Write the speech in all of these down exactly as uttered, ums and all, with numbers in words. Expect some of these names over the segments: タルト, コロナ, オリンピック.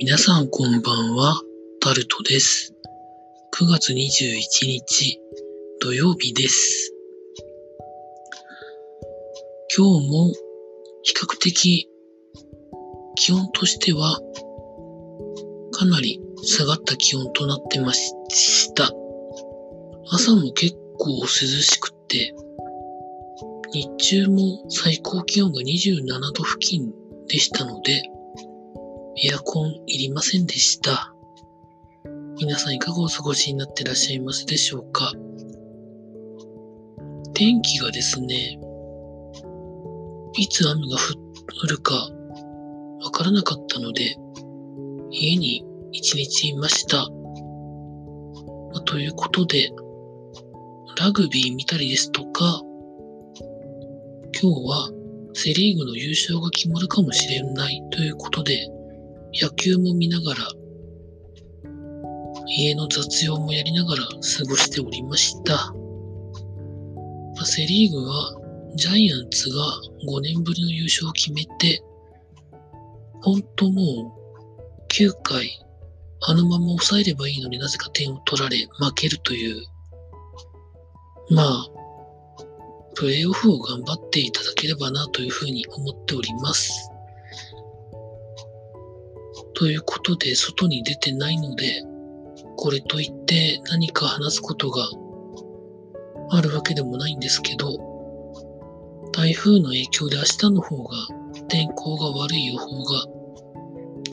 皆さんこんばんは、タルトです。くがつにじゅういちにち土曜日です。今日も比較的気温としてはかなり下がった気温となってました。朝も結構涼しくて、日中も最高気温がにじゅうななど付近でしたので、エアコンいりませんでした。皆さんいかがお過ごしになっていらっしゃいますでしょうか。天気がですね、いつ雨が降るかわからなかったので、家に一日いました。まあ、ということで、ラグビー見たりですとか、今日はセリーグの優勝が決まるかもしれないということで、野球も見ながら、家の雑用もやりながら過ごしておりました。セリーグはジャイアンツがごねんぶりの優勝を決めて、ほんともうきゅうかいあのまま抑えればいいのになぜか点を取られ負けるという、まあ、プレーオフを頑張っていただければなというふうに思っております。ということで、外に出てないので、これといって何か話すことがあるわけでもないんですけど、台風の影響で明日の方が天候が悪い予報が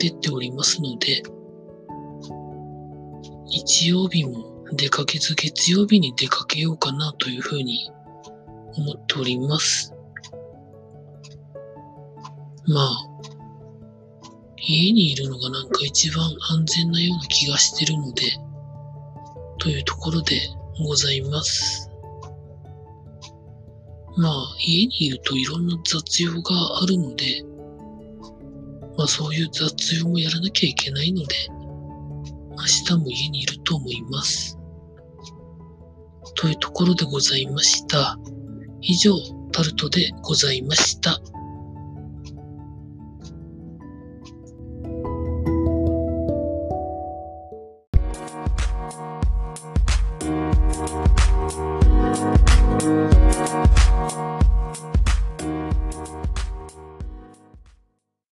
出ておりますので、日曜日も出かけず月曜日に出かけようかなというふうに思っております。まあ、家にいるのがなんか一番安全なような気がしてるので、というところでございます。まあ、家にいるといろんな雑用があるので、まあそういう雑用もやらなきゃいけないので、明日も家にいると思います。というところでございました。以上、タルトでございました。